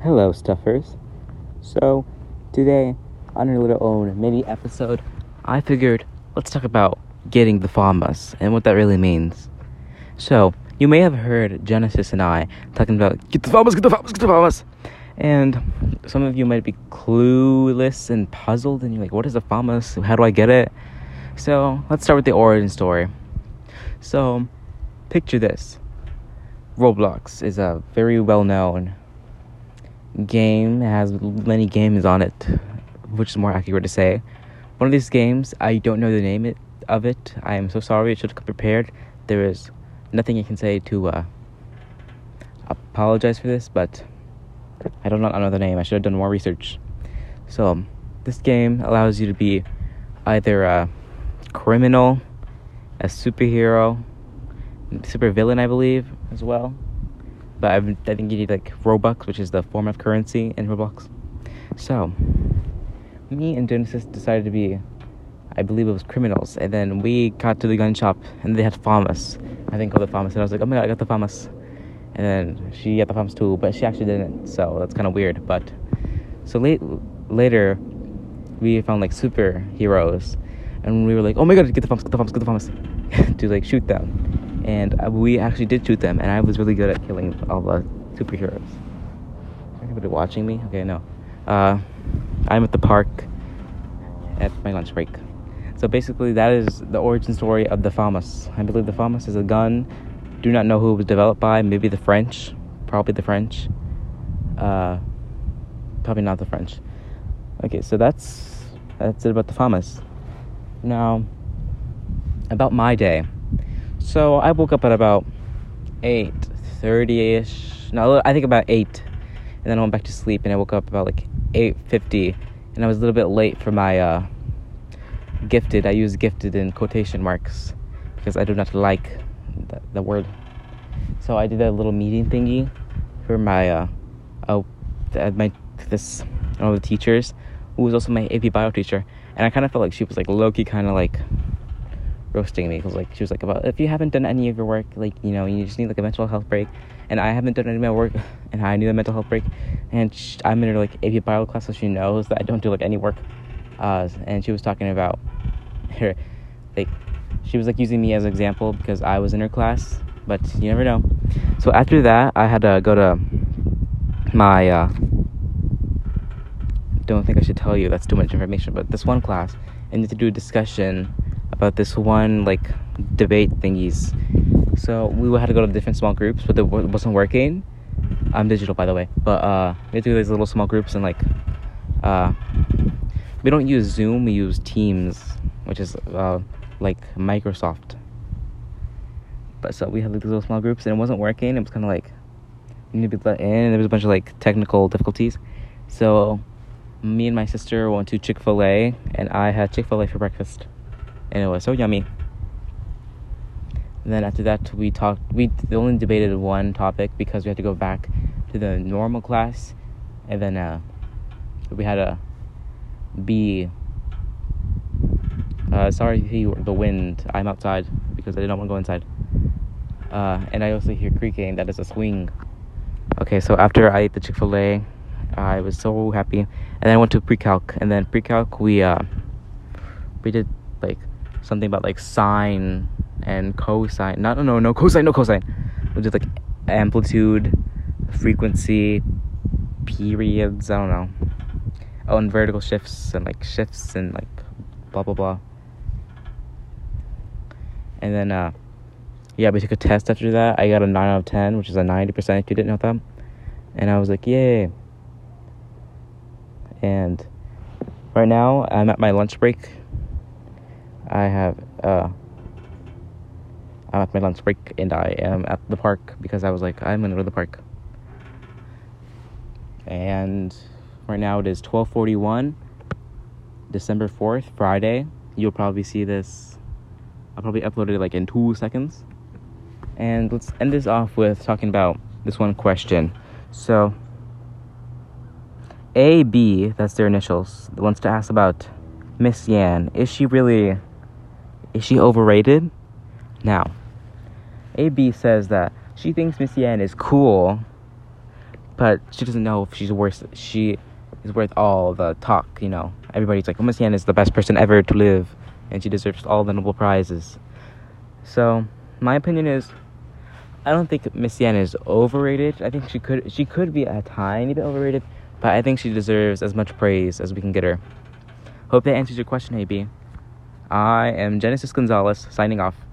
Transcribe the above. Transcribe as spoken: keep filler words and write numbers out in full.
Hello, Stuffers. So, today, on our little own mini episode, I figured let's talk about getting the FAMAS and what that really means. So, you may have heard Genesis and I talking about get the FAMAS, get the FAMAS, get the FAMAS. And some of you might be clueless and puzzled, and you're like, what is the FAMAS? How do I get it? So, let's start with the origin story. So, picture this. Roblox is a very well-known game. It has many games on it, which is more accurate to say. One of these games, I don't know the name it, of it. I am so sorry. I should have come prepared. There is nothing I can say to uh, apologize for this, but I do not know the name. I should have done more research. So um, this game allows you to be either a criminal, a superhero, supervillain, I believe, as well. But I've, I think you need, like, Robux, which is the form of currency in Roblox. So, me and Genesis decided to be, I believe it was criminals. And then we got to the gun shop, and they had FAMAS. I think called the FAMAS. And I was like, oh my god, I got the FAMAS. And then she got the FAMAS too, but she actually didn't. So, that's kind of weird. But, so late, later, we found, like, superheroes. And we were like, oh my god, get the FAMAS, get the FAMAS, get the FAMAS. To, like, shoot them. And we actually did shoot them, and I was really good at killing all the superheroes. Is anybody watching me? Okay, no. Uh, I'm at the park at my lunch break. So basically, that is the origin story of the FAMAS. I believe the FAMAS is a gun. Do not know who it was developed by. Maybe the French. Probably the French. Uh, probably not the French. Okay, so that's that's it about the FAMAS. Now, about my day. So, I woke up at about eight thirty-ish. No, I think about eight. And then I went back to sleep, and I woke up about, like, eight fifty. And I was a little bit late for my, uh, gifted. I use gifted in quotation marks because I do not like the, the word. So, I did a little meeting thingy for my, uh, oh, my, this, one of the teachers, who was also my A P bio teacher. And I kind of felt like she was, like, low-key kind of, like, roasting me, because like she was like, about if you haven't done any of your work, like, you know, you just need like a mental health break. And I haven't done any of my work, and I need a mental health break. And she, I'm in her like A P bio class, so she knows that I don't do like any work. Uh, and she was talking about her, like, she was like using me as an example because I was in her class, but you never know. So after that, I had to go to my. Uh, don't think I should tell you. That's too much information. But this one class, I need to do a discussion about this one, like, debate thingies. So, we had to go to different small groups, but it wasn't working. I'm digital, by the way. But, uh, we had to do these little small groups, and, like, uh, we don't use Zoom, we use Teams, which is, uh, like, Microsoft. But, so, we had, like, these little small groups, and it wasn't working. It was kind of, like, you need to be let in, and there was a bunch of, like, technical difficulties. So, me and my sister went to Chick-fil-A, and I had Chick-fil-A for breakfast. And it was so yummy. And then after that, we talked. We only debated one topic because we had to go back to the normal class. And then uh, we had to be... Uh, sorry if you hear the wind. I'm outside because I did not want to go inside. Uh, and I also hear creaking. That is a swing. Okay, so after I ate the Chick-fil-A, I was so happy. And then I went to pre-calc. And then pre-calc, we, uh, we did, like... something about like sine and cosine. No, no, no, no cosine, no cosine. We did like amplitude, frequency, periods. I don't know. Oh, and vertical shifts and like shifts and like blah blah blah. And then, uh, yeah, we took a test after that. I got a nine out of ten, which is a ninety percent if you didn't know that. And I was like, yay. And right now I'm at my lunch break. I have, uh, I'm at my lunch break, and I am at the park, because I was like, I'm gonna go to the park. And right now it is twelve forty-one, December fourth, Friday. You'll probably see this, I'll probably upload it, like, in two seconds. And let's end this off with talking about this one question. So, A B, that's their initials, wants to ask about Miss Yan. Is she really... Is she overrated? Now, A B says that she thinks Miss Yan is cool but she doesn't know if she's worth, she is worth all the talk, you know. Everybody's like, Mama Sienna is the best person ever to live, and she deserves all the Nobel Prizes. So, my opinion is, I don't think Miss Sienna is overrated. I think she could she could be a tiny bit overrated, but I think she deserves as much praise as we can get her. Hope that answers your question, A B. I am Genesis Gonzalez, signing off.